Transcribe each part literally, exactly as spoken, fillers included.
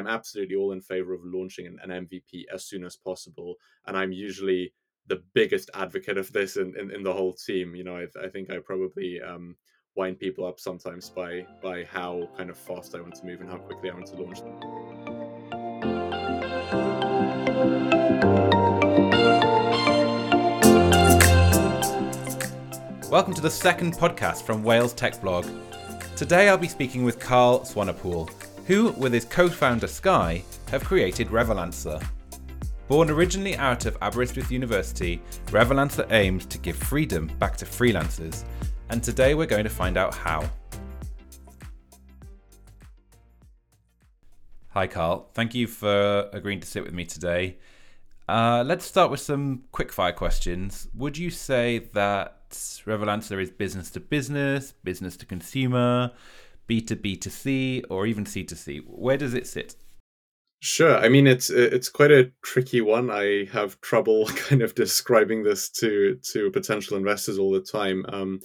I'm absolutely all in favor of launching an, an M V P as soon as possible. And I'm usually the biggest advocate of this in, in, in the whole team. You know, I, I think I probably um, wind people up sometimes by by how kind of fast I want to move and how quickly I want to launch them. Welcome to the second podcast from Wales Tech Blog. Today I'll be speaking with Carl Swanapool, who, with his co-founder Sky, have created Revolancer. Born originally out of Aberystwyth University, Revolancer aims to give freedom back to freelancers, and today we're going to find out how. Hi Carl, thank you for agreeing to sit with me today. Uh, let's start with some quickfire questions. Would you say that Revolancer is business to business, business to consumer, B to B to C, or even C to C? Where does it sit? Sure. I mean, it's it's quite a tricky one. I have trouble kind of describing this to to potential investors all the time. Um,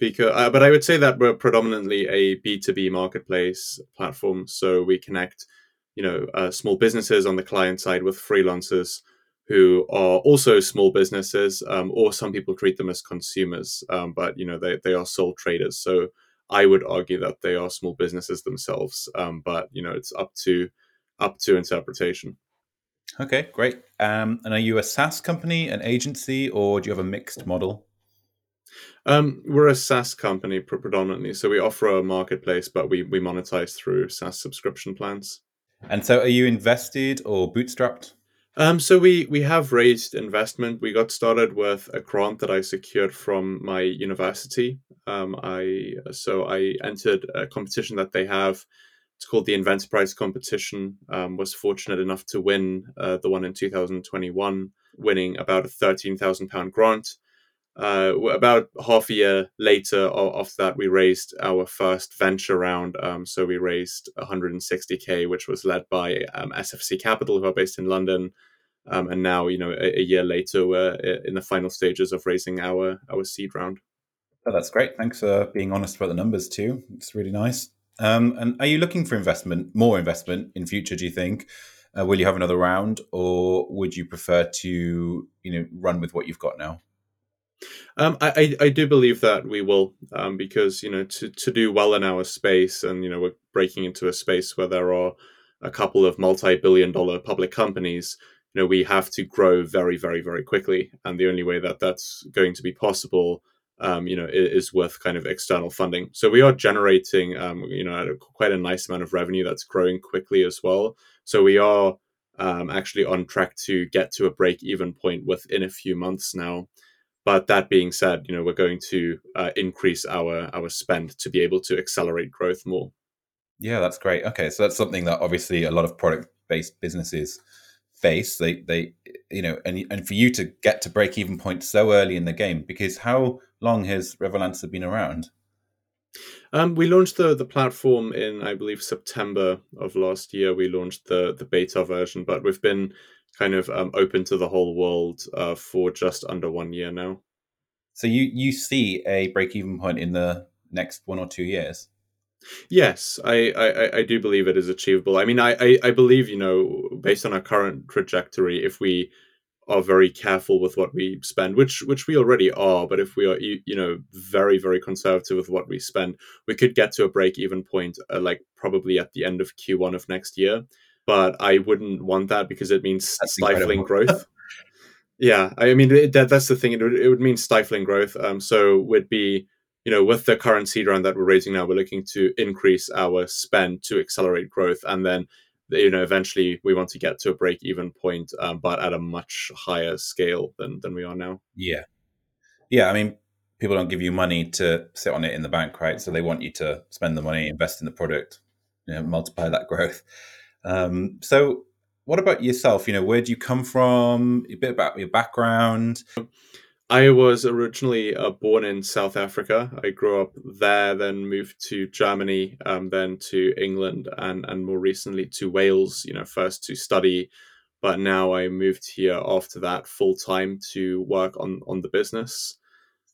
because, uh, but I would say that we're predominantly a B to B marketplace platform. So we connect, you know, uh, small businesses on the client side with freelancers who are also small businesses, um, or some people treat them as consumers, um, but, you know, they, they are sole traders. So I would argue that they are small businesses themselves, um, but, you know, it's up to up to interpretation. Okay, great. Um, and are you a SaaS company, an agency, or do you have a mixed model? Um, we're a SaaS company predominantly. So we offer a marketplace, but we, we monetize through SaaS subscription plans. And so are you invested or bootstrapped? Um, so we, we have raised investment. We got started with a grant that I secured from my university. Um, I so I entered a competition that they have. It's called the Inventor Prize competition. Um, was fortunate enough to win uh, the one in two thousand twenty-one, winning about a thirteen thousand pounds grant. Uh, about half a year later, after that, we raised our first venture round. Um, so we raised one hundred sixty thousand, which was led by um, S F C Capital, who are based in London. Um, and now, you know, a, a year later, we're in the final stages of raising our our seed round. Oh, that's great. Thanks for being honest about the numbers too. It's really nice. Um, and are you looking for investment, more investment in future, do you think? Uh, will you have another round, or would you prefer to, you know, run with what you've got now? Um, I, I do believe that we will, um, because, you know, to, to do well in our space, and, you know, we're breaking into a space where there are a couple of multi-billion dollar public companies, you know, we have to grow very, very, very quickly. And the only way that that's going to be possible, um, you know, is with kind of external funding. So we are generating, um, you know, quite a nice amount of revenue that's growing quickly as well. So we are um, actually on track to get to a break-even point within a few months now. But that being said, you know, we're going to uh, increase our our spend to be able to accelerate growth more. Yeah, that's great. Okay, so that's something that obviously a lot of product-based businesses face. They they you know, and and for you to get to break-even point so early in the game, because how long has Revolancer been around? Um, we launched the the platform in, I believe, September of last year. We launched the the beta version, but we've been kind of um, open to the whole world uh, for just under one year now. So you, you see a break-even point in the next one or two years? Yes, I, I, I do believe it is achievable. I mean, I, I, I believe, you know, based on our current trajectory, if we are very careful with what we spend, which which we already are, but if we are, you know, very, very conservative with what we spend, we could get to a break-even point uh, like probably at the end of Q one of next year. But I wouldn't want that, because it means that's stifling incredible. growth. Yeah, I mean, it, that, that's the thing. It would, it would mean stifling growth. Um, so would be, you know, with the current seed round that we're raising now, we're looking to increase our spend to accelerate growth. And then, you know, eventually we want to get to a break-even point, um, but at a much higher scale than, than we are now. Yeah. Yeah, I mean, people don't give you money to sit on it in the bank, right? So they want you to spend the money, invest in the product, you know, multiply that growth. Um, so what about yourself? You know, where do you come from? A bit about your background. I was originally uh, born in South Africa. I grew up there, then moved to Germany, um, then to England, and, and more recently to Wales, you know, first to study. But now I moved here after that full time to work on, on the business.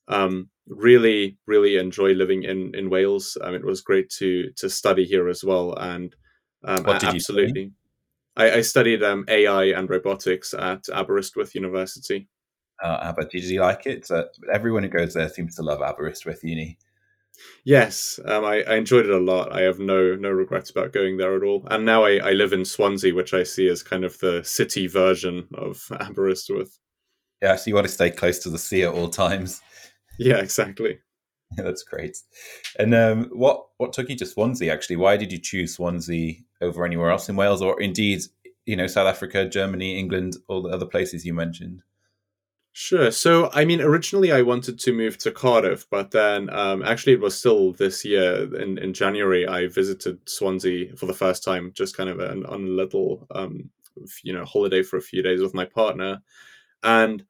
Um, really, really enjoy living in, in Wales. Um, it was great to to study here as well. And Um, what did absolutely. You study? I, I studied um, A I and robotics at Aberystwyth University. Uh, Aber, did you like it? Uh, everyone who goes there seems to love Aberystwyth Uni. Yes, um, I, I enjoyed it a lot. I have no no regrets about going there at all. And now I, I live in Swansea, which I see as kind of the city version of Aberystwyth. Yeah, so you want to stay close to the sea at all times. Yeah, exactly. Yeah, that's great. And um, what, what took you to Swansea, actually? Why did you choose Swansea over anywhere else in Wales, or indeed, you know, South Africa, Germany, England, all the other places you mentioned? Sure. So, I mean, originally I wanted to move to Cardiff, but then um, actually it was still this year in, in January, I visited Swansea for the first time, just kind of an, on a little, um, you know, holiday for a few days with my partner. And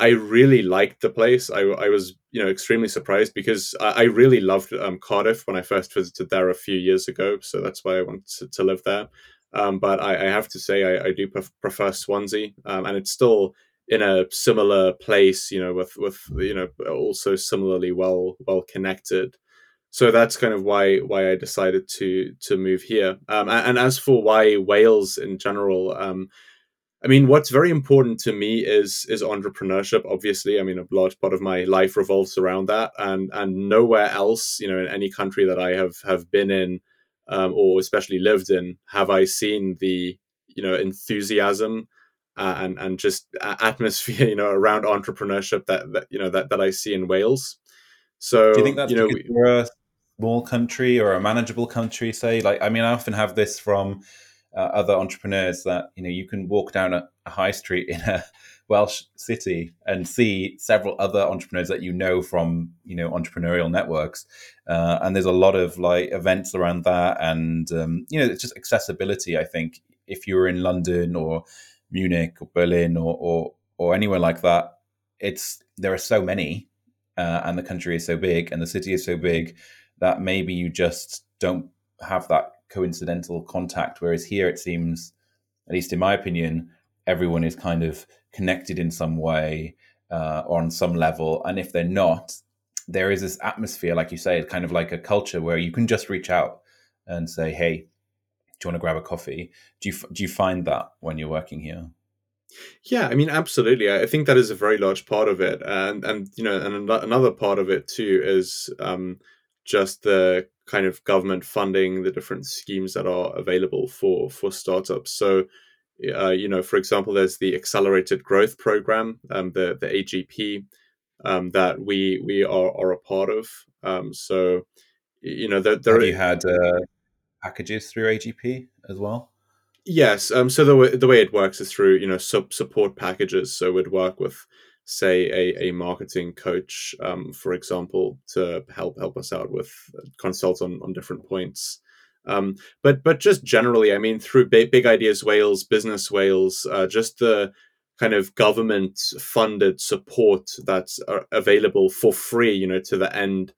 I really liked the place. I, I was, you know, extremely surprised because I, I really loved um, Cardiff when I first visited there a few years ago. So that's why I wanted to, to live there. Um, but I, I have to say I, I do pref- prefer Swansea, um, and it's still in a similar place, you know, with, with, you know, also similarly well, well connected. So that's kind of why, why I decided to, to move here. Um, and, and as for why Wales in general, um, I mean, what's very important to me is, is entrepreneurship. Obviously, I mean, a large part of my life revolves around that, and, and nowhere else, you know, in any country that I have, have been in, um, or especially lived in, have I seen the, you know, enthusiasm Uh, and and just atmosphere, you know, around entrepreneurship that, that you know that, that I see in Wales. So, do you think that's you know, because we're a small country or a manageable country? Say, like, I mean, I often have this from uh, other entrepreneurs that you know you can walk down a, a high street in a Welsh city and see several other entrepreneurs that you know from you know entrepreneurial networks, uh, and there's a lot of like events around that, and um, you know it's just accessibility. I think if you were in London or Munich or Berlin or, or or anywhere like that, it's there are so many, uh, and the country is so big and the city is so big that maybe you just don't have that coincidental contact. Whereas here, it seems, at least in my opinion, everyone is kind of connected in some way uh, or on some level. And if they're not, there is this atmosphere, like you say, kind of like a culture where you can just reach out and say, hey, do you want to grab a coffee? Do you do you find that when you're working here? Yeah, I mean, absolutely. I think that is a very large part of it, and and you know, and another part of it too is um, just the kind of government funding, the different schemes that are available for for startups. So, uh, you know, for example, there's the Accelerated Growth Program, um, the the A G P, um, that we we are are a part of. Um, so, you know, there, there have you had. Uh... packages through A G P as well? Yes. Um, so the way, the way it works is through, you know, sub support packages. So we'd work with, say, a, a marketing coach, um, for example, to help help us out with uh, consult on, on different points. Um, but but just generally, I mean, through B- Big Ideas Wales, Business Wales, uh, just the kind of government funded support that's uh, available for free, you know, to the end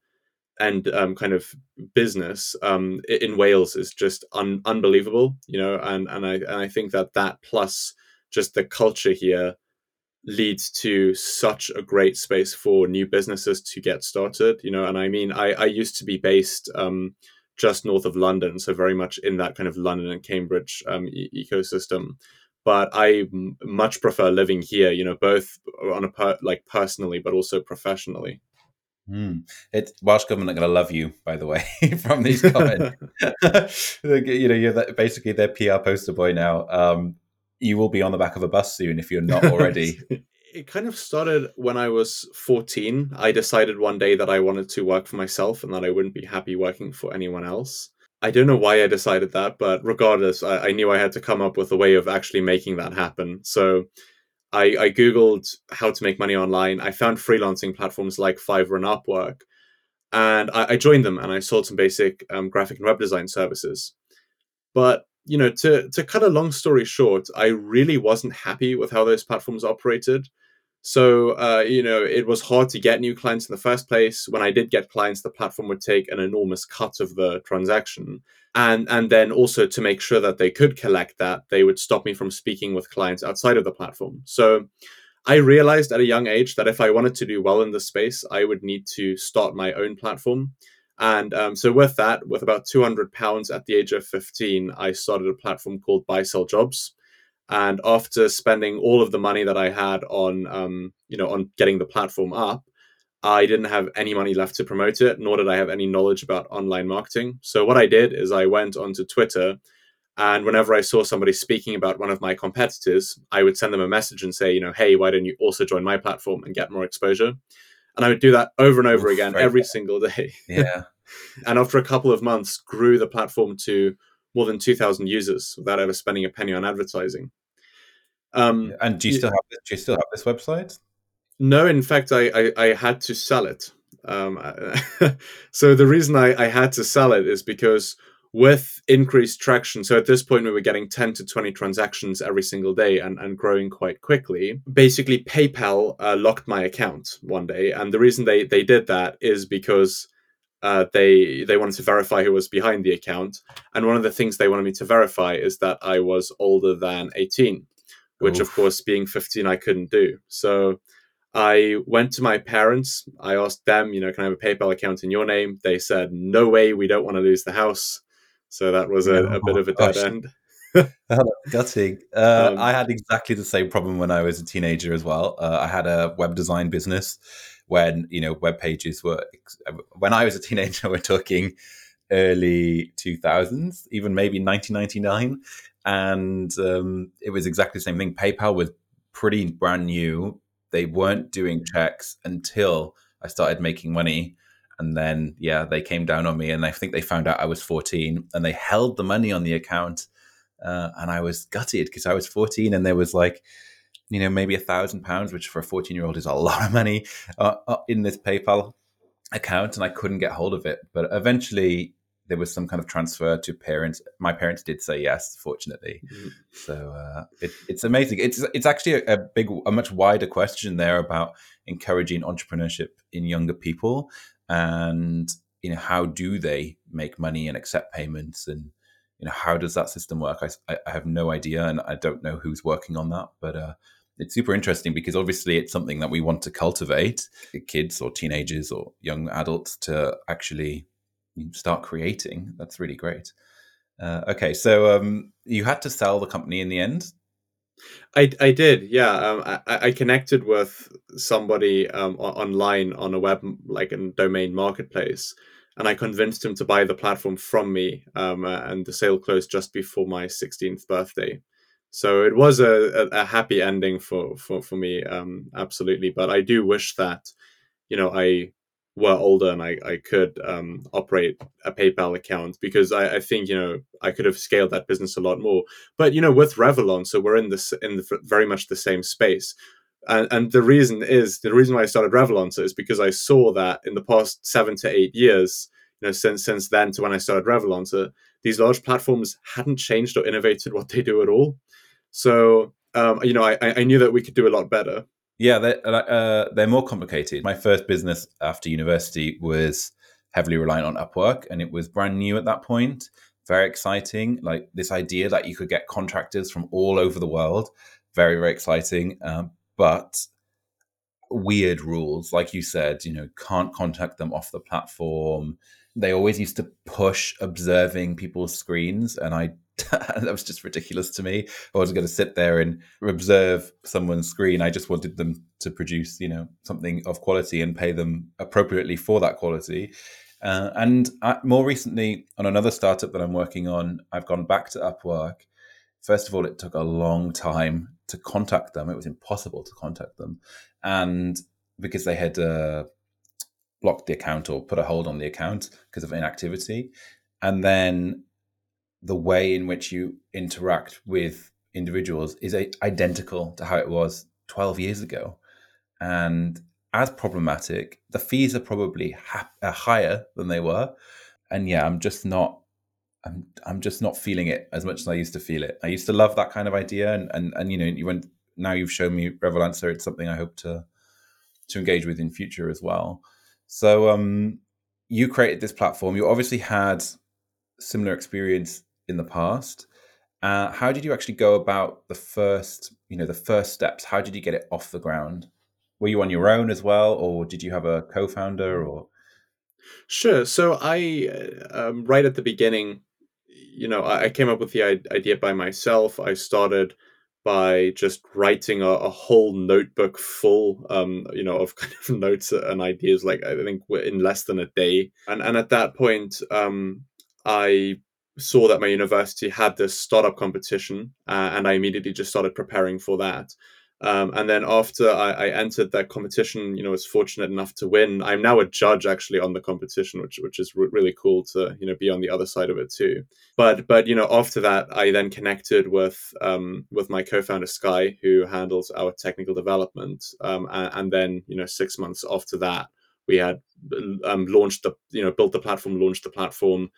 and um, kind of business um, in Wales is just un- unbelievable, you know, and, and I and I think that that plus just the culture here leads to such a great space for new businesses to get started, you know, and I mean, I, I used to be based um, just north of London, so very much in that kind of London and Cambridge um, e- ecosystem, but I m- much prefer living here, you know, both on a per- like personally, but also professionally. Mm. It's Welsh government are going to love you, by the way, from these comments. You know, you're the, basically their P R poster boy now. Um, you will be on the back of a bus soon if you're not already. It kind of started when I was fourteen. I decided one day that I wanted to work for myself and that I wouldn't be happy working for anyone else. I don't know why I decided that, but regardless, I, I knew I had to come up with a way of actually making that happen. So I, I Googled how to make money online. I found freelancing platforms like Fiverr and Upwork, and I, I joined them and I sold some basic um, graphic and web design services. But, you know, to, to cut a long story short, I really wasn't happy with how those platforms operated. So, uh, you know, it was hard to get new clients in the first place. When I did get clients, the platform would take an enormous cut of the transaction. And and then also to make sure that they could collect that, they would stop me from speaking with clients outside of the platform. So I realized at a young age that if I wanted to do well in this space, I would need to start my own platform. And um, so with that, with about two hundred pounds at the age of fifteen, I started a platform called Buy Sell Jobs. And after spending all of the money that I had on, um, you know, on getting the platform up, I didn't have any money left to promote it, nor did I have any knowledge about online marketing. So what I did is I went onto Twitter, and whenever I saw somebody speaking about one of my competitors, I would send them a message and say, you know, hey, why don't you also join my platform and get more exposure? And I would do that over and over Oof, again, right every there. single day. Yeah. And after a couple of months, grew the platform to more than two thousand users without ever spending a penny on advertising. Um, and do you still have do you still have this website? No, in fact, I I, I had to sell it. Um, so the reason I, I had to sell it is because with increased traction, so at this point we were getting ten to twenty transactions every single day and, and growing quite quickly. Basically, PayPal uh, locked my account one day. And the reason they, they did that is because uh, they they wanted to verify who was behind the account. And one of the things they wanted me to verify is that I was older than eighteen, which, Oof. of course, being fifteen, I couldn't do. So I went to my parents. I asked them, you know, can I have a PayPal account in your name? They said, no way, we don't want to lose the house. So that was a, oh, a bit of a dead gosh. end. Gutting. Uh, um, I had exactly the same problem when I was a teenager as well. Uh, I had a web design business when, you know, web pages were, when I was a teenager, we're talking early two thousands, even maybe nineteen ninety-nine. And um, it was exactly the same thing. PayPal was pretty brand new. They weren't doing checks until I started making money. And then, yeah, they came down on me, and I think they found out I was fourteen, and they held the money on the account. Uh, and I was gutted because I was fourteen, and there was like, you know, maybe a thousand pounds, which for a fourteen-year-old is a lot of money, uh, in this PayPal account, and I couldn't get hold of it. But eventually, there was some kind of transfer to parents. My parents did say yes, fortunately. Mm-hmm. So uh, it, it's amazing. It's it's actually a, a big, a much wider question there about encouraging entrepreneurship in younger people. And, you know, how do they make money and accept payments? And, you know, how does that system work? I, I have no idea, and I don't know who's working on that. But uh, it's super interesting because obviously it's something that we want to cultivate, kids or teenagers or young adults to actually start creating. That's really great. Uh, okay, so um, you had to sell the company in the end? I, I did, yeah. Um, I, I connected with somebody um, online on a web, like a domain marketplace, and I convinced him to buy the platform from me. Um, uh, and the sale closed just before my sixteenth birthday. So it was a, a, a happy ending for, for, for me, um, absolutely. But I do wish that, you know, I were older and I, I could um, operate a PayPal account, because I, I think, you know, I could have scaled that business a lot more. But, you know, with Revolancer, so we're in this in the, very much the same space. And, and the reason is, the reason why I started Revolancer is because I saw that in the past seven to eight years, you know, since since then to when I started Revolancer, these large platforms hadn't changed or innovated what they do at all. So, um, you know, I, I knew that we could do a lot better. Yeah, they're, uh, they're more complicated. My first business after university was heavily reliant on Upwork, and it was brand new at that point. Very exciting. Like this idea that you could get contractors from all over the world. Very, very exciting. Um, but weird rules. Like you said, you know, can't contact them off the platform. They always used to push observing people's screens, and I that was just ridiculous to me. I wasn't going to sit there and observe someone's screen. I just wanted them to produce, you know, something of quality and pay them appropriately for that quality. Uh, and I, more recently, on another startup that I'm working on, I've gone back to Upwork. First of all, it took a long time to contact them. It was impossible to contact them. And because they had uh, blocked the account or put a hold on the account because of inactivity. And then the way in which you interact with individuals is a, identical to how it was twelve years ago. And as problematic, the fees are probably ha- are higher than they were. And yeah, I'm just not, I'm I'm just not feeling it as much as I used to feel it. I used to love that kind of idea. And, and, and you know, you went, now you've shown me Revolancer, it's something I hope to, to engage with in future as well. So um, you created this platform. You obviously had similar experience in the past. Uh, how did you actually go about the first, you know, the first steps? How did you get it off the ground? Were you on your own as well, or did you have a co-founder? Or Sure. So I, uh, um, right at the beginning, you know, I, I came up with the I- idea by myself. I started by just writing a, a whole notebook full, um, you know, of kind of notes and ideas. Like I think in less than a day, and and at that point, um, I saw that my university had this startup competition, uh, and I immediately just started preparing for that. Um, and then after I, I entered that competition, you know, was fortunate enough to win. I'm now a judge actually on the competition, which which is re- really cool to, you know, be on the other side of it too. But but you know, after that, I then connected with um, with my co-founder Sky, who handles our technical development. Um, and, and then you know, six months after that, we had um, launched the you know built the platform, launched the platform,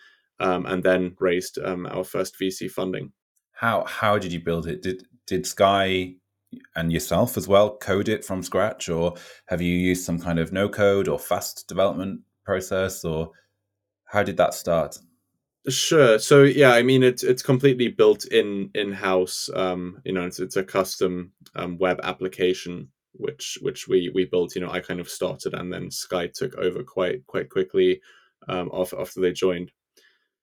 um, and then raised um, our first V C funding. How how did you build it? Did did Sky and yourself as well code it from scratch, or have you used some kind of no code or fast development process, or how did that start? Sure. So yeah, I mean, it's it's completely built in in-house. Um, you know, it's it's a custom um, web application which which we we built. You know, I kind of started and then Sky took over quite quite quickly um, after after they joined.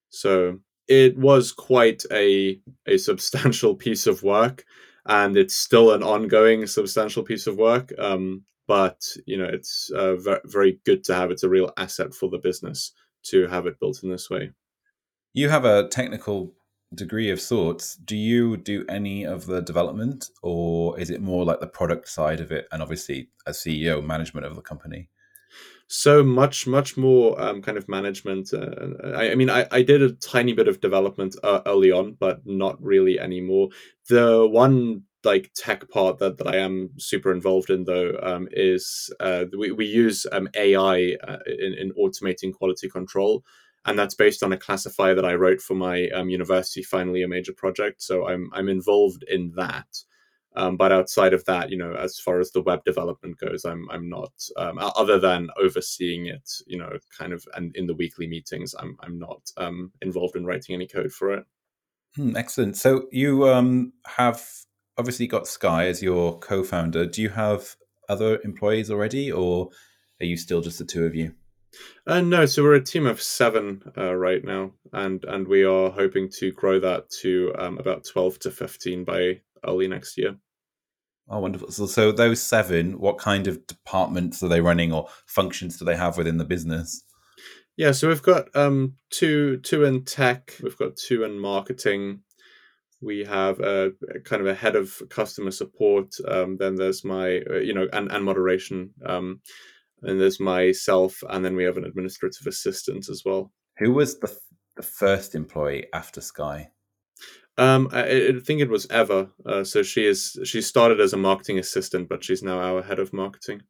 So it was quite a a substantial piece of work. And it's still an ongoing substantial piece of work, um, but you know it's uh, v- very good to have. It's a real asset for the business to have it built in this way. You have a technical degree of sorts. Do you do any of the development, or is it more like the product side of it, and obviously as C E O, management of the company? So much, much more um, kind of management. Uh, I, I mean, I, I did a tiny bit of development uh, early on, but not really anymore. The one like tech part that, that I am super involved in, though, um, is uh, we, we use um, A I uh, in, in automating quality control. And that's based on a classifier that I wrote for my um, university, finally a major project. So I'm I'm involved in that. Um, but outside of that, you know, as far as the web development goes, I'm I'm not um, other than overseeing it, you know, kind of, and in the weekly meetings, I'm I'm not um, involved in writing any code for it. Hmm, excellent. So you um, have obviously got Sky as your co-founder. Do you have other employees already, or are you still just the two of you? Uh, no, so we're a team of seven uh, right now, and and we are hoping to grow that to um, about twelve to fifteen by early next year. Oh, wonderful. So, so those seven, what kind of departments are they running, or functions do they have within the business? Yeah, so we've got um, two two in tech, we've got two in marketing, we have a, a kind of a head of customer support, um, then there's my, uh, you know, and, and moderation, um, and there's myself, and then we have an administrative assistant as well. Who was the, the first employee after Sky? Um, I, I think it was Eva. Uh, so she is she started as a marketing assistant, but she's now our head of marketing.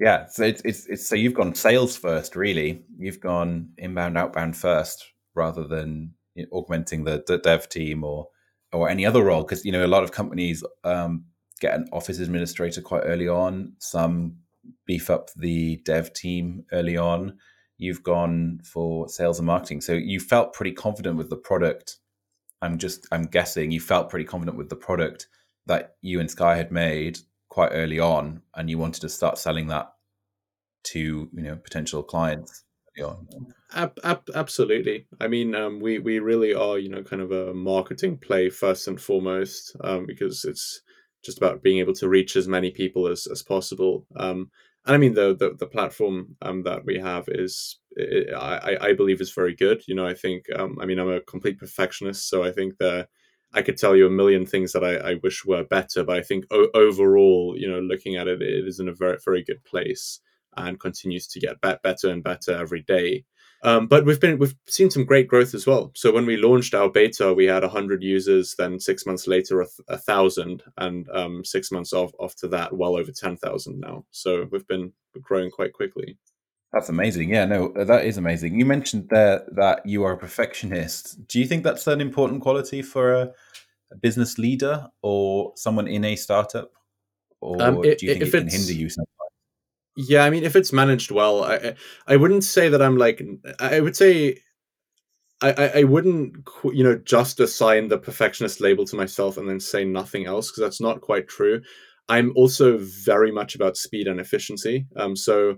Yeah. So it's, it's it's so you've gone sales first, really. You've gone inbound, outbound first, rather than augmenting the, the dev team or or any other role, because you know a lot of companies um, get an office administrator quite early on. Some beef up the dev team early on. You've gone for sales and marketing, so you felt pretty confident with the product. I'm just, I'm guessing you felt pretty confident with the product that you and Sky had made quite early on, and you wanted to start selling that to, you know, potential clients. Ab- ab- absolutely. I mean, um, we, we really are, you know, kind of a marketing play first and foremost, um, because it's just about being able to reach as many people as, as possible. Um, and I mean, the, the, the platform um, that we have is, It, I, I believe is very good. You know, I think, um, I mean, I'm a complete perfectionist, so I think that I could tell you a million things that I, I wish were better, but I think o- overall, you know, looking at it, it is in a very, very good place and continues to get be- better and better every day. Um, but we've been, we've seen some great growth as well. So when we launched our beta, we had a hundred users, then six months later, a, a thousand, and um, six months off, after that, well over ten thousand now. So we've been growing quite quickly. That's amazing. Yeah, no, that is amazing. You mentioned there that you are a perfectionist. Do you think that's an important quality for a, a business leader or someone in a startup? Or um, it, do you think it can hinder you sometimes? Yeah, I mean, if it's managed well, I I wouldn't say that I'm like, I would say I, I wouldn't, you know, just assign the perfectionist label to myself and then say nothing else, because that's not quite true. I'm also very much about speed and efficiency. Um, so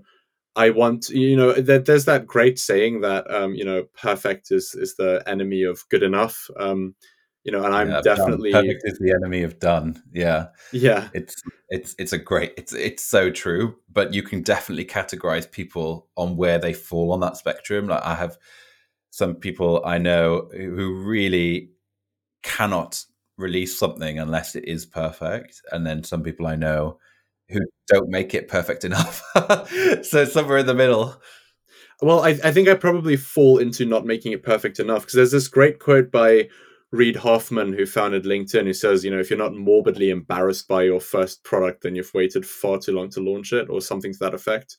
I want, you know, there, there's that great saying that, um, you know, perfect is, is the enemy of good enough. Um, you know, and I'm yeah, definitely done. Perfect is the enemy of done. Yeah. Yeah. It's, it's, it's a great, it's, it's so true, but you can definitely categorize people on where they fall on that spectrum. Like I have some people I know who really cannot release something unless it is perfect. And then some people I know who don't make it perfect enough. So somewhere in the middle. Well, I, I think I probably fall into not making it perfect enough, because there's this great quote by Reed Hoffman, who founded LinkedIn, who says, you know, if you're not morbidly embarrassed by your first product, then you've waited far too long to launch it, or something to that effect.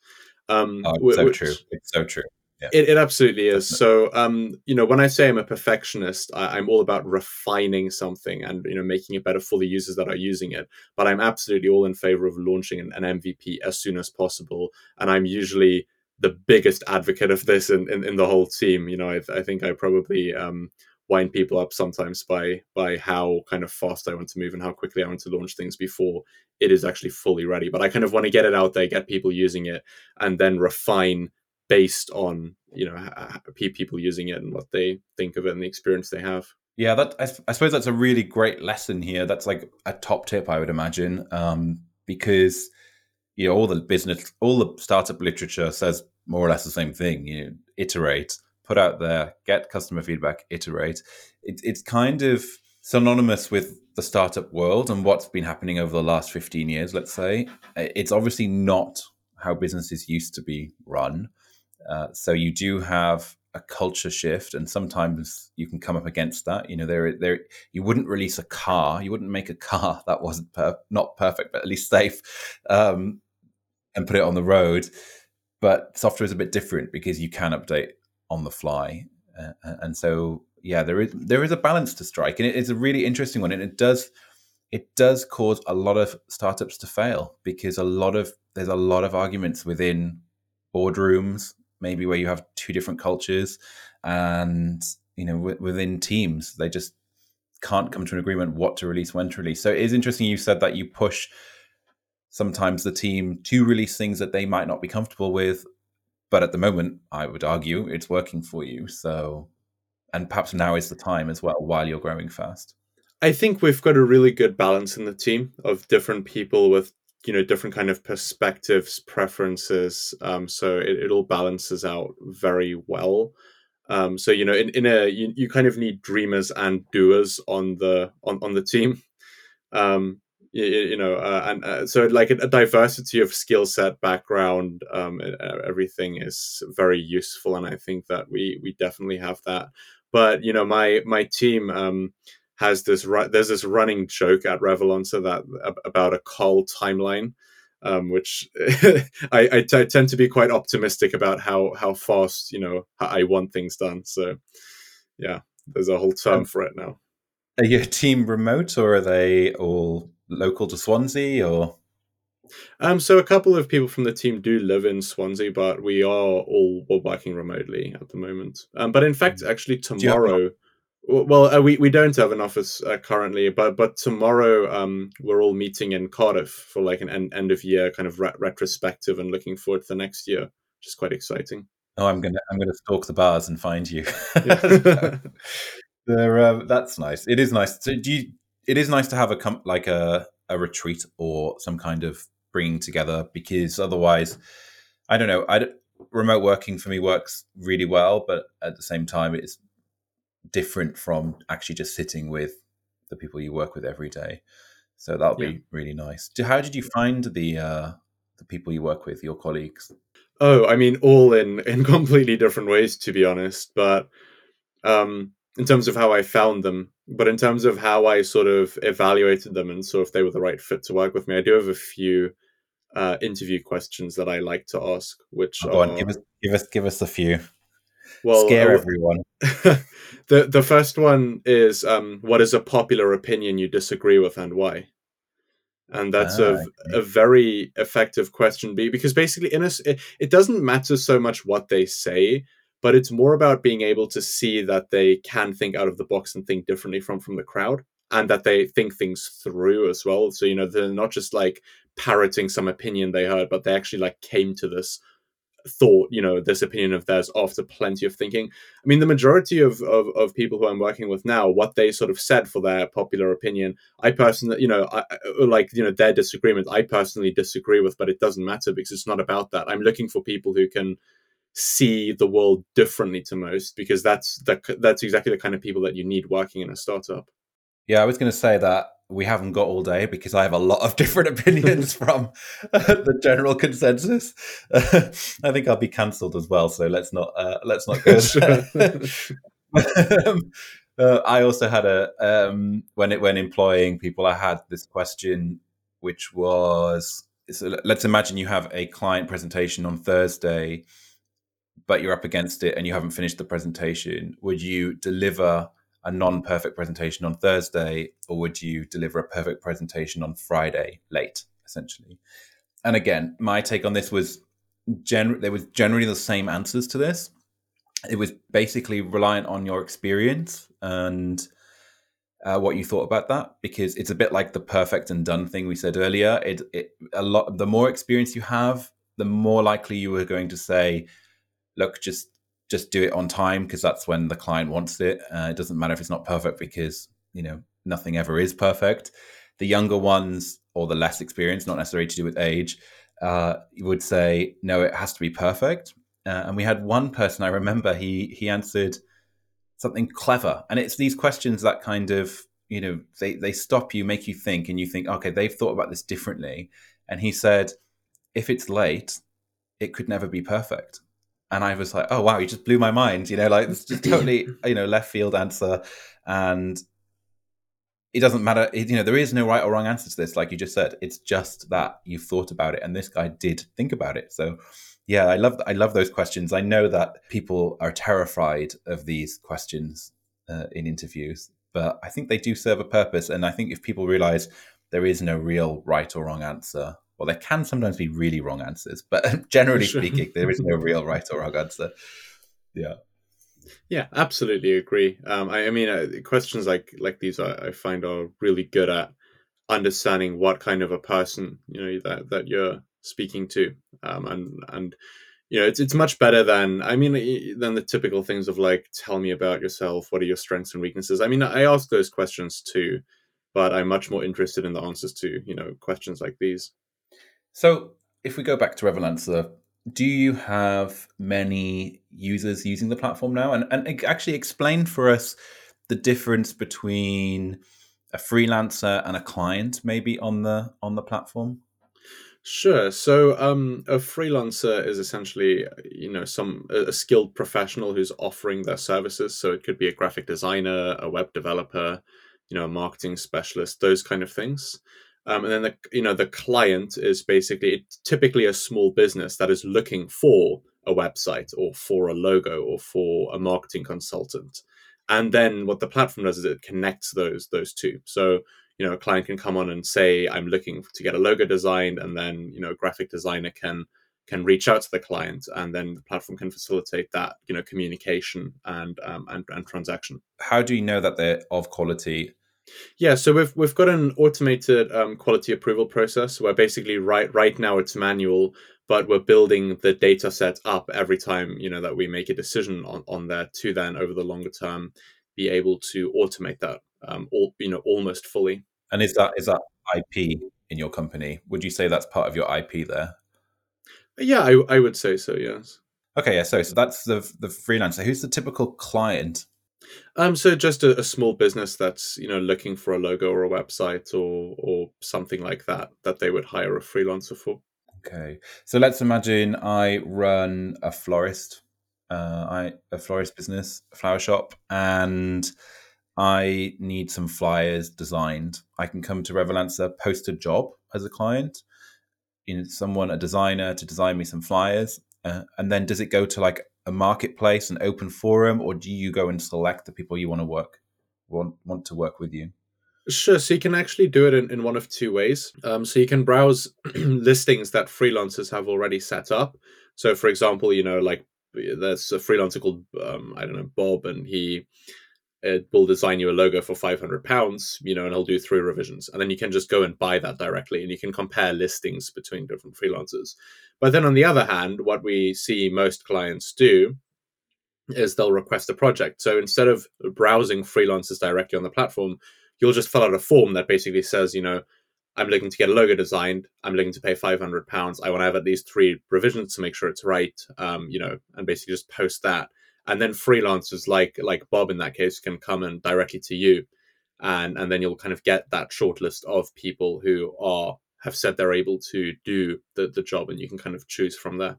Um, oh, it's so which, true. It's so true. Yeah. It, it absolutely is. Definitely. So, um, you know, when I say I'm a perfectionist, I, I'm all about refining something and, you know, making it better for the users that are using it. But I'm absolutely all in favor of launching an, an M V P as soon as possible. And I'm usually the biggest advocate of this in, in, in the whole team. You know, I, I think I probably um, wind people up sometimes by by how kind of fast I want to move and how quickly I want to launch things before it is actually fully ready. But I kind of want to get it out there, get people using it, and then refine based on, you know, people using it and what they think of it and the experience they have. Yeah, that I, I suppose that's a really great lesson here. That's like a top tip, I would imagine, um, because, you know, all the business, all the startup literature says more or less the same thing. You know, iterate, put out there, get customer feedback, iterate. It, it's kind of synonymous with the startup world and what's been happening over the last fifteen years, let's say. It's obviously not how businesses used to be run. Uh, so you do have a culture shift, and sometimes you can come up against that. You know, there, there, you wouldn't release a car, you wouldn't make a car that wasn't per- not perfect, but at least safe, um, and put it on the road. But software is a bit different because you can update on the fly, uh, and so yeah, there is there is a balance to strike, and it, it's a really interesting one, and it does it does cause a lot of startups to fail because a lot of there's a lot of arguments within boardrooms, maybe where you have two different cultures, and, you know, w- within teams, they just can't come to an agreement what to release, when to release. So it is interesting you said that you push sometimes the team to release things that they might not be comfortable with, but at the moment, I would argue it's working for you. So, and perhaps now is the time as well, while you're growing fast. I think we've got a really good balance in the team of different people with, you know, different kind of perspectives, preferences. Um, so it, it all balances out very well. Um, so, you know, in, in a, you, you kind of need dreamers and doers on the, on, on the team. Um, you, you know, uh, and uh, so like a, a diversity of skill set, background, um, everything is very useful. And I think that we, we definitely have that, but, you know, my, my team, um, has this there's this running joke at Revolancer that about a call timeline, um, which I, I, t- I tend to be quite optimistic about how how fast, you know, I want things done. So yeah, there's a whole term um, for it now. Are your team remote, or are they all local to Swansea, or? Um, so a couple of people from the team do live in Swansea, but we are all, all working remotely at the moment. Um, but in fact, actually tomorrow. Well, uh, we, we don't have an office uh, currently, but but tomorrow um, we're all meeting in Cardiff for like an end, end of year kind of re- retrospective and looking forward to the next year, which is quite exciting. Oh, I'm gonna I'm gonna stalk the bars and find you. Yeah. There, um, that's nice. It is nice. So do you, it is nice to have a com- like a a retreat or some kind of bringing together, because otherwise, I don't know. I remote working for me works really well, but at the same time, it's different from actually just sitting with the people you work with every day, so that'll yeah. be really nice. How did you find the uh the people you work with, your colleagues? Oh, I mean, all in in completely different ways, to be honest. But um in terms of how I found them, but in terms of how I sort of evaluated them and so if they were the right fit to work with me, I do have a few uh interview questions that I like to ask, which oh, are... go on, give us give us give us a few. Well, scare uh, everyone. the the first one is um what is a popular opinion you disagree with and why? And that's ah, a okay. a very effective question, B, because basically in a, it, it doesn't matter so much what they say, but it's more about being able to see that they can think out of the box and think differently from from the crowd, and that they think things through as well. So, you know, they're not just like parroting some opinion they heard, but they actually like came to this thought, you know, this opinion of theirs after plenty of thinking. I mean, the majority of, of of people who I'm working with now, what they sort of said for their popular opinion, I personally, you know, I, like, you know, their disagreement, I personally disagree with, but it doesn't matter because it's not about that. I'm looking for people who can see the world differently to most, because that's the, that's exactly the kind of people that you need working in a startup. Yeah, I was going to say that we haven't got all day because I have a lot of different opinions from uh, the general consensus. Uh, I think I'll be cancelled as well, so let's not uh, let's not go there. um, uh, I also had a um, when it when employing people, I had this question, which was: so let's imagine you have a client presentation on Thursday, but you're up against it and you haven't finished the presentation. Would you deliver a non-perfect presentation on Thursday, or would you deliver a perfect presentation on Friday late, essentially? And again, my take on this was gen- there was generally the same answers to this. It was basically reliant on your experience and uh, what you thought about that, because it's a bit like the perfect and done thing we said earlier. It, it a lot. The more experience you have, the more likely you were going to say, look, just Just do it on time, because that's when the client wants it. Uh, it doesn't matter if it's not perfect, because, you know, nothing ever is perfect. The younger ones, or the less experienced, not necessarily to do with age, uh, would say, no, it has to be perfect. Uh, and we had one person, I remember, he he answered something clever. And it's these questions that kind of, you know, they, they stop you, make you think, and you think, okay, they've thought about this differently. And he said, if it's late, it could never be perfect. And I was like, oh, wow, you just blew my mind. You know, like, it's just totally, you know, left field answer. And it doesn't matter. It, you know, there is no right or wrong answer to this. Like you just said, it's just that you've thought about it. And this guy did think about it. So, yeah, I love I love those questions. I know that people are terrified of these questions uh, in interviews, but I think they do serve a purpose. And I think if people realize there is no real right or wrong answer, well, there can sometimes be really wrong answers, but generally sure. speaking, there is no real right or wrong answer. Yeah, yeah, absolutely agree. Um, I, I mean, uh, questions like like these, I, I find are really good at understanding what kind of a person, you know, that that you're speaking to, um, and and you know, it's it's much better than I mean than the typical things of like, tell me about yourself, what are your strengths and weaknesses. I mean, I ask those questions too, but I'm much more interested in the answers to, you know, questions like these. So if we go back to Revolancer, do you have many users using the platform now? And, and actually explain for us the difference between a freelancer and a client, maybe on the on the platform. Sure. So um, a freelancer is essentially, you know, some a skilled professional who's offering their services. So it could be a graphic designer, a web developer, you know, a marketing specialist, those kind of things. Um, and then, the, you know, the client is basically typically a small business that is looking for a website or for a logo or for a marketing consultant. And then what the platform does is it connects those those two. So, you know, a client can come on and say, I'm looking to get a logo designed. And then, you know, a graphic designer can can reach out to the client, and then the platform can facilitate that, you know, communication and um, and, and transaction. How do you know that they're of quality? Yeah, so we've we've got an automated um, quality approval process where basically right right now it's manual, but we're building the data set up every time, you know, that we make a decision on, on that to then over the longer term be able to automate that um, all, you know, almost fully. And is that is that I P in your company? Would you say that's part of your I P there? Yeah, I, I would say so. Yes. Okay. Yeah. So so that's the the freelancer. Who's the typical client? Um, so just a, a small business that's, you know, looking for a logo or a website or or something like that, that they would hire a freelancer for. Okay. So let's imagine I run a florist, uh, I a florist business, a flower shop, and I need some flyers designed. I can come to Revolancer, post a job as a client, you know, someone, a designer, to design me some flyers. Uh, and then does it go to like a marketplace, an open forum, or do you go and select the people you want to work want want to work with you? Sure. So you can actually do it in, in one of two ways. Um, so you can browse listings that freelancers have already set up. So for example, you know, like there's a freelancer called um, I don't know, Bob, and he it will design you a logo for five hundred pounds, you know, and he'll do three revisions. And then you can just go and buy that directly, and you can compare listings between different freelancers. But then on the other hand, what we see most clients do is they'll request a project. So instead of browsing freelancers directly on the platform, you'll just fill out a form that basically says, you know, I'm looking to get a logo designed. I'm looking to pay five hundred pounds. I want to have at least three revisions to make sure it's right, um, you know, and basically just post that. And then freelancers like like Bob, in that case, can come and directly to you. And, and then you'll kind of get that short list of people who are have said they're able to do the, the job, and you can kind of choose from there.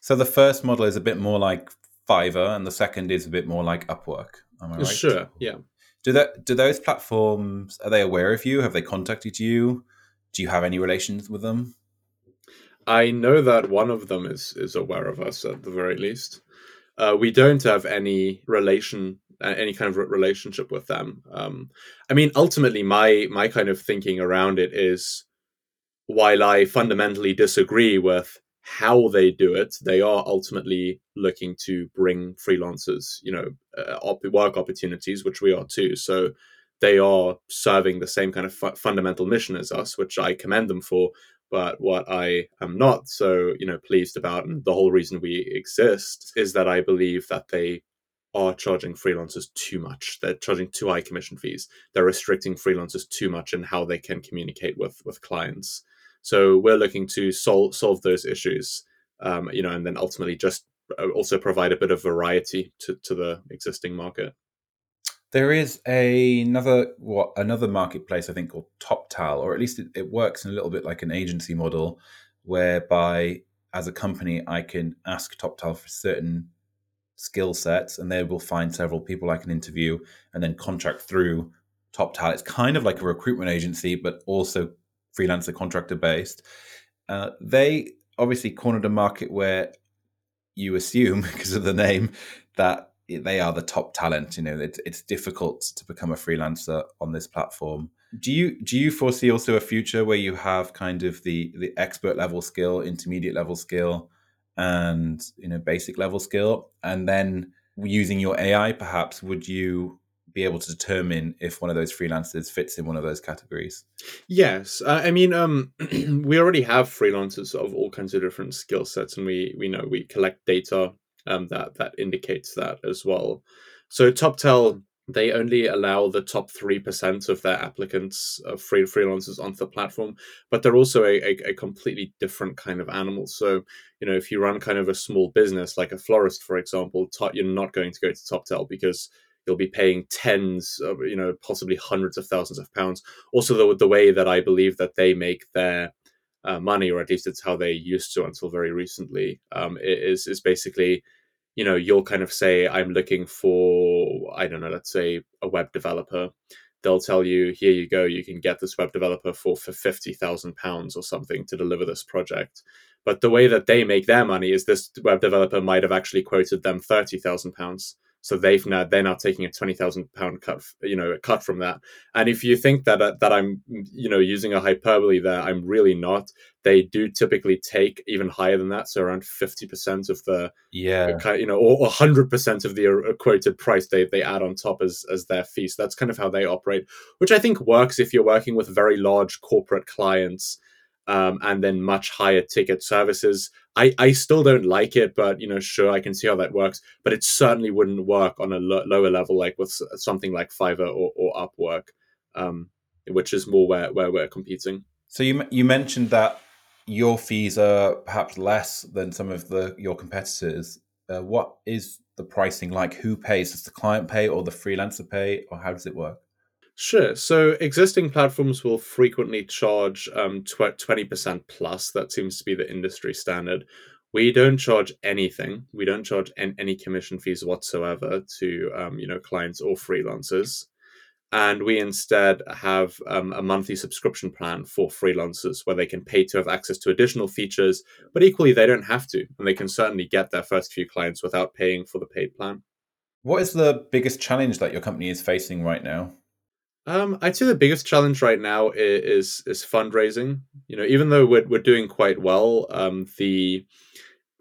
So the first model is a bit more like Fiverr, and the second is a bit more like Upwork. Am I right? Sure, yeah. Do that? Do those platforms, are they aware of you? Have they contacted you? Do you have any relations with them? I know that one of them is is aware of us, at the very least. Uh, we don't have any relation, any kind of relationship with them. Um, I mean, ultimately, my my kind of thinking around it is, while I fundamentally disagree with how they do it, they are ultimately looking to bring freelancers, you know, uh, op- work opportunities, which we are too. So they are serving the same kind of fu- fundamental mission as us, which I commend them for, but what I am not so, you know, pleased about, and the whole reason we exist, is that I believe that they are charging freelancers too much. They're charging too high commission fees. They're restricting freelancers too much in how they can communicate with, with clients. So we're looking to sol- solve those issues, um, you know, and then ultimately just also provide a bit of variety to, to the existing market. There is a, another what another marketplace, I think, called Toptal, or at least it, it works in a little bit like an agency model, whereby as a company, I can ask Toptal for certain skill sets, and they will find several people I can interview and then contract through Toptal. It's kind of like a recruitment agency, but also freelancer contractor based. Uh, they obviously cornered a market where you assume, because of the name, that they are the top talent. You know, it's, it's difficult to become a freelancer on this platform. Do you do you foresee also a future where you have kind of the the expert level skill, intermediate level skill, and, you know, basic level skill, and then using your A I, perhaps, would you be able to determine if one of those freelancers fits in one of those categories? Yes. Uh, I mean, um, we already have freelancers of all kinds of different skill sets, and we, we know we collect data um, that, that indicates that as well. So Toptal, they only allow the top three percent of their applicants, uh, free freelancers onto the platform, but they're also a, a, a completely different kind of animal. So, you know, if you run kind of a small business, like a florist, for example, top, you're not going to go to Toptal, because you'll be paying tens, of, you know, possibly hundreds of thousands of pounds. Also, the, the way that I believe that they make their uh, money, or at least it's how they used to until very recently, um, is is basically, you know, you'll kind of say, I'm looking for, I don't know, let's say a web developer. They'll tell you, here you go, you can get this web developer for, for fifty thousand pounds or something to deliver this project. But the way that they make their money is this web developer might have actually quoted them thirty thousand pounds. So they've now they're now taking a twenty thousand pound cut, you know, a cut from that. And if you think that uh, that I'm, you know, using a hyperbole there, I'm really not. They do typically take even higher than that, so around fifty percent of the, yeah, you know, or a hundred percent of the quoted price they they add on top as as their fee. So that's kind of how they operate, which I think works if you're working with very large corporate clients. Um, and then much higher ticket services. I, I still don't like it, but, you know, sure, I can see how that works. But it certainly wouldn't work on a lo- lower level, like with something like Fiverr or, or Upwork, um, which is more where, where we're competing. So you you mentioned that your fees are perhaps less than some of the your competitors. Uh, what is the pricing like? Who pays? Does the client pay or the freelancer pay, or how does it work? Sure. So existing platforms will frequently charge um, twenty percent plus. That seems to be the industry standard. We don't charge anything. We don't charge an- any commission fees whatsoever to um, you know, clients or freelancers. And we instead have um, a monthly subscription plan for freelancers where they can pay to have access to additional features, but equally they don't have to. And they can certainly get their first few clients without paying for the paid plan. What is the biggest challenge that your company is facing right now? Um, I'd say the biggest challenge right now is is, is fundraising. You know, even though we're, we're doing quite well, um, the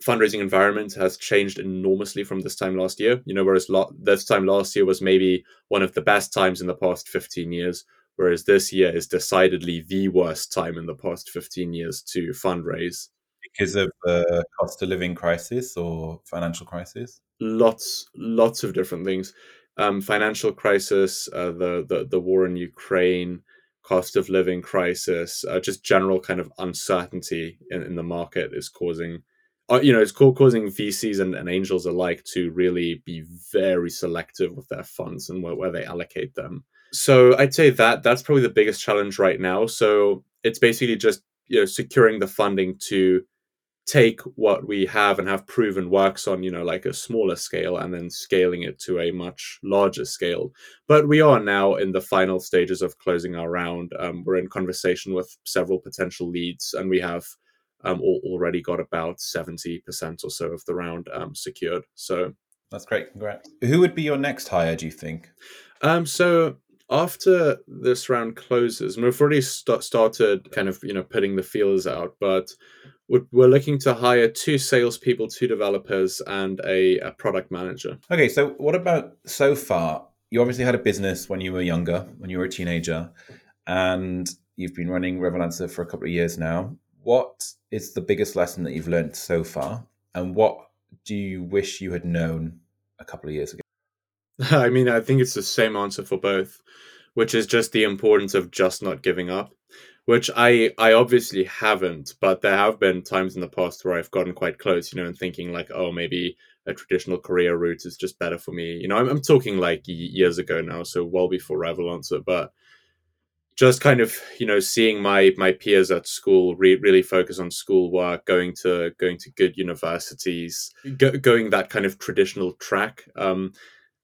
fundraising environment has changed enormously from this time last year. You know, whereas lo- this time last year was maybe one of the best times in the past fifteen years, whereas this year is decidedly the worst time in the past fifteen years to fundraise. Because of the cost of living crisis or financial crisis? Lots, lots of different things. Um, financial crisis, uh, the, the, the war in Ukraine, cost of living crisis, uh, just general kind of uncertainty in, in the market is causing... Uh, you know, it's causing V Cs and, and angels alike to really be very selective with their funds and where, where they allocate them. So I'd say that that's probably the biggest challenge right now. So it's basically just, you know, securing the funding to take what we have and have proven works on, you know, like a smaller scale and then scaling it to a much larger scale. But we are now in the final stages of closing our round. Um, we're in conversation with several potential leads, and we have Um, already got about seventy percent or so of the round um, secured. So that's great. Congrats. Who would be your next hire, do you think? Um, so after this round closes, we've already st- started kind of, you know, putting the feelers out, but we're, we're looking to hire two salespeople, two developers, and a, a product manager. Okay. So what about so far? You obviously had a business when you were younger, when you were a teenager, and you've been running Revolancer for a couple of years now. What is the biggest lesson that you've learned so far? And what do you wish you had known a couple of years ago? I mean, I think it's the same answer for both, which is just the importance of just not giving up, which I, I obviously haven't, but there have been times in the past where I've gotten quite close, you know, and thinking like, oh, maybe a traditional career route is just better for me. You know, I'm, I'm talking like years ago now, so well before Revolancer, but just kind of, you know, seeing my my peers at school re- really focus on schoolwork, going to going to good universities, go- going that kind of traditional track. Um,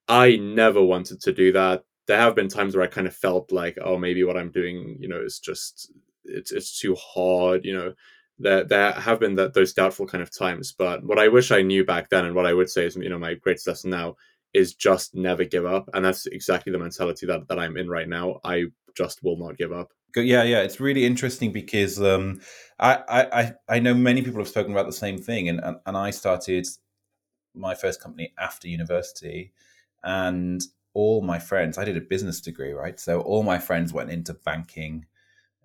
I never wanted to do that. There have been times where I kind of felt like, oh, maybe what I'm doing, you know, is just it's it's too hard. You know, there there have been that those doubtful kind of times. But what I wish I knew back then, and what I would say is, you know, my greatest lesson now is just never give up, and that's exactly the mentality that that I'm in right now. I just will not give up. Yeah, yeah. It's really interesting because um, I, I, I know many people have spoken about the same thing. And, and, and I started my first company after university, and all my friends, I did a business degree, right? So all my friends went into banking,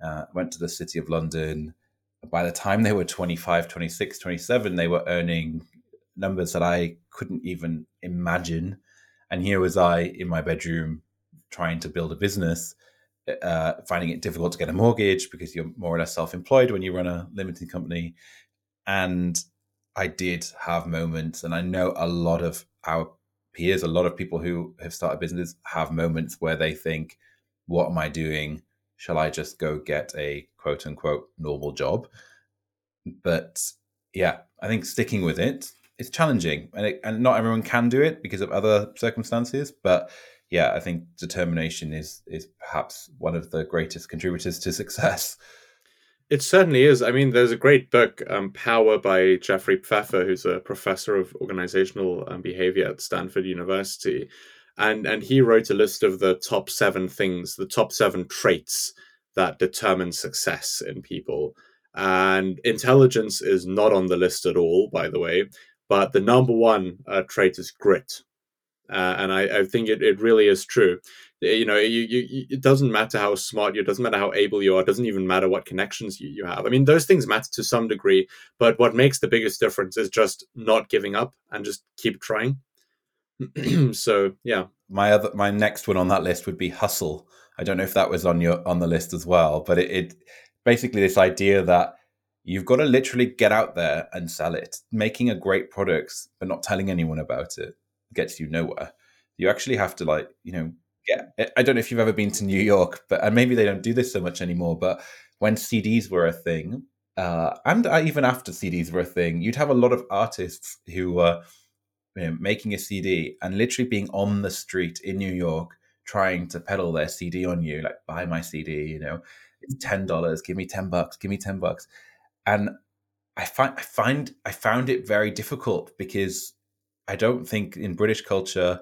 uh, went to the City of London. By the time they were twenty-five, twenty-six, twenty-seven, they were earning numbers that I couldn't even imagine. And here was I in my bedroom trying to build a business. Uh, finding it difficult to get a mortgage because you're more or less self-employed when you run a limited company. And I did have moments, and I know a lot of our peers, a lot of people who have started businesses have moments where they think, what am I doing? Shall I just go get a quote unquote normal job? But yeah, I think sticking with it, it's challenging, and it, and not everyone can do it because of other circumstances, but yeah, I think determination is is perhaps one of the greatest contributors to success. It certainly is. I mean, there's a great book, um, Power by Jeffrey Pfeffer, who's a professor of organizational um, behavior at Stanford University. And, and he wrote a list of the top seven things, the top seven traits that determine success in people. And intelligence is not on the list at all, by the way. But the number one uh, trait is grit. Uh, and I, I think it, it really is true. You know, you, you, it doesn't matter how smart you are, it doesn't matter how able you are, it doesn't even matter what connections you, you have. I mean, those things matter to some degree, but what makes the biggest difference is just not giving up and just keep trying. So, yeah. My other, my next one on that list would be hustle. I don't know if that was on your on the list as well, but it, it basically this idea that you've got to literally get out there and sell it, making a great product, but not telling anyone about it. Gets you nowhere. You actually have to, like, you know, yeah, I don't know if you've ever been to New York, but and maybe they don't do this so much anymore, but when C Ds were a thing, uh and even after C Ds were a thing, you'd have a lot of artists who were, you know, making a C D and literally being on the street in New York trying to peddle their C D on you, like, buy my C D, you know, it's ten dollars, give me ten bucks, give me ten bucks. And I find I find I found it very difficult because I don't think in British culture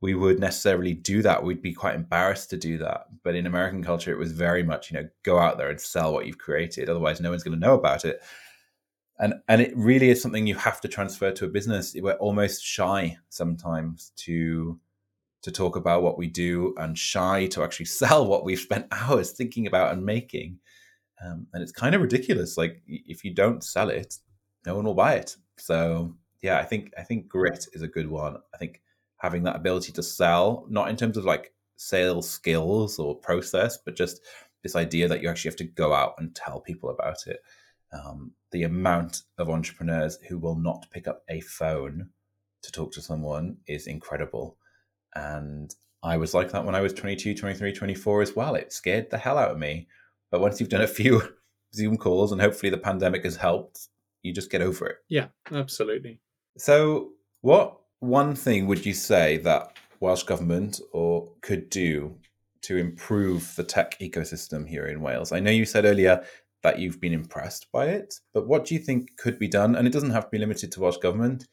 we would necessarily do that. We'd be quite embarrassed to do that. But in American culture, it was very much, you know, go out there and sell what you've created. Otherwise, no one's going to know about it. And and it really is something you have to transfer to a business. We're almost shy sometimes to to talk about what we do, and shy to actually sell what we've spent hours thinking about and making. Um, and it's kind of ridiculous. Like, if you don't sell it, no one will buy it. So yeah, I think I think grit is a good one. I think having that ability to sell, not in terms of like sales skills or process, but just this idea that you actually have to go out and tell people about it. Um, the amount of entrepreneurs who will not pick up a phone to talk to someone is incredible. And I was like that when I was twenty-two, twenty-three, twenty-four as well. It scared the hell out of me. But once you've done a few Zoom calls, and hopefully the pandemic has helped, you just get over it. Yeah, absolutely. So what one thing would you say that Welsh government or could do to improve the tech ecosystem here in Wales? I know you said earlier that you've been impressed by it, but what do you think could be done? And it doesn't have to be limited to Welsh government. It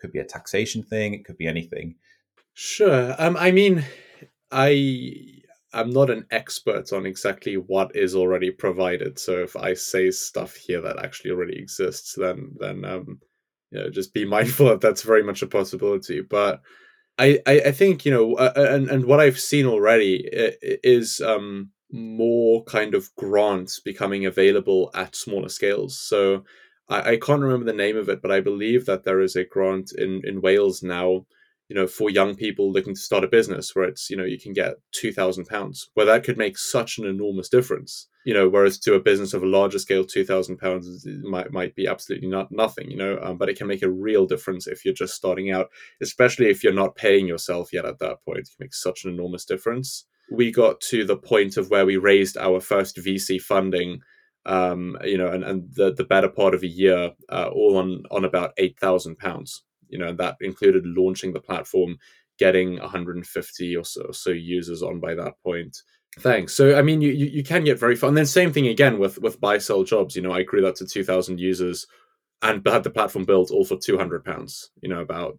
could be a taxation thing. It could be anything. Sure. Um, I mean, I I'm not an expert on exactly what is already provided. So if I say stuff here that actually already exists, then then um, you know, just be mindful that that's very much a possibility. But I I, I think, you know, uh, and and what I've seen already is um. more kind of grants becoming available at smaller scales. So I, I can't remember the name of it, but I believe that there is a grant in, in Wales now, you know, for young people looking to start a business where it's, you know, you can get two thousand pounds, where that could make such an enormous difference, you know, whereas to a business of a larger scale, two thousand pounds might, might be absolutely not nothing, you know, um, but it can make a real difference if you're just starting out, especially if you're not paying yourself yet at that point. It can make such an enormous difference. We got to the point of where we raised our first V C funding, um, you know, and, and the, the better part of a year, uh, all on, on about eight thousand pounds, you know, and that included launching the platform, getting one hundred fifty or so, or so users on by that point. Thanks. So, I mean, you, you, you can get very far. And then same thing again with, with Buy Sell Jobs, you know, I grew that to two thousand users and had the platform built all for two hundred pounds, you know, about,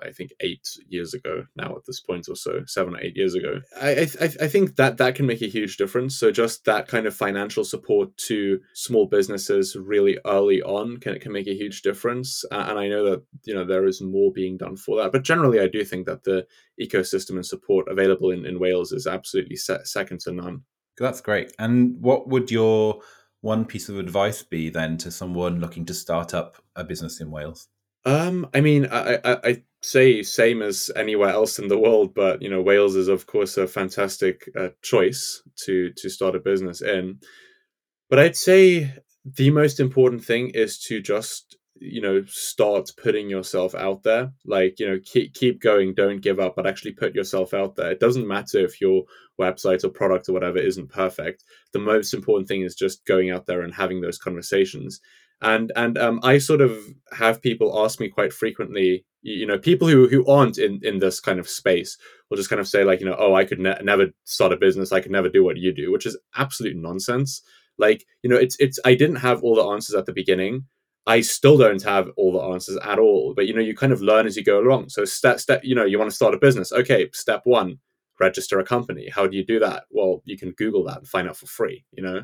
I think, eight years ago now at this point or so, seven or eight years ago. I I, I think that that can make a huge difference. So just that kind of financial support to small businesses really early on can can make a huge difference. Uh, and I know that, you know, there is more being done for that. But generally, I do think that the ecosystem and support available in, in Wales is absolutely se- second to none. That's great. And what would your one piece of advice be then to someone looking to start up a business in Wales? Um, I mean, I, I, I say same as anywhere else in the world, but, you know, Wales is, of course, a fantastic uh, choice to, to start a business in. But I'd say the most important thing is to just, you know, start putting yourself out there. Like, you know, keep, keep going, don't give up, but actually put yourself out there. It doesn't matter if your website or product or whatever isn't perfect. The most important thing is just going out there and having those conversations. And and um, I sort of have people ask me quite frequently, you know, people who, who aren't in, in this kind of space will just kind of say like, you know, oh, I could ne- never start a business. I could never do what you do, which is absolute nonsense. Like, you know, it's it's I didn't have all the answers at the beginning. I still don't have all the answers at all. But, you know, you kind of learn as you go along. So step, step, you know, you want to start a business. OK, step one, register a company. How do you do that? Well, you can Google that and find out for free, you know.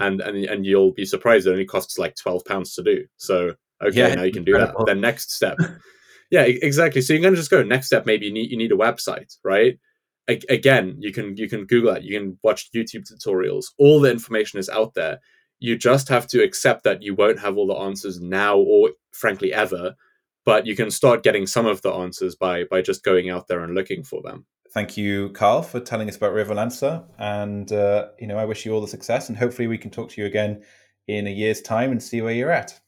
And, and and you'll be surprised. It only costs like twelve pounds to do. So, okay, yeah, now you can do that. Then next step. Yeah, exactly. So you're going to just go next step. Maybe you need, you need a website, right? I, again, you can, you can Google that. You can watch YouTube tutorials. All the information is out there. You just have to accept that you won't have all the answers now or frankly ever, but you can start getting some of the answers by, by just going out there and looking for them. Thank you, Carl, for telling us about Revolancer. And, uh, you know, I wish you all the success, and hopefully we can talk to you again in a year's time and see where you're at.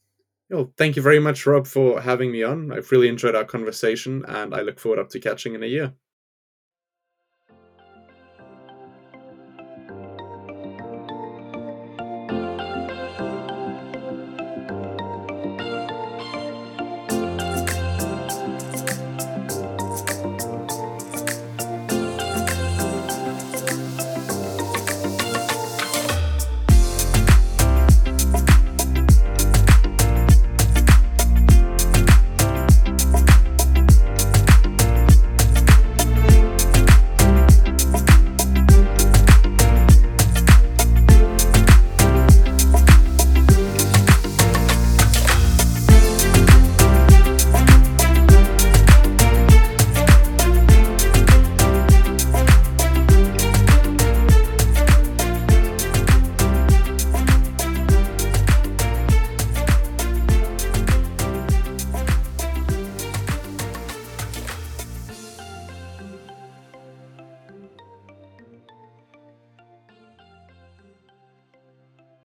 Well, thank you very much, Rob, for having me on. I've really enjoyed our conversation, and I look forward up to catching in a year.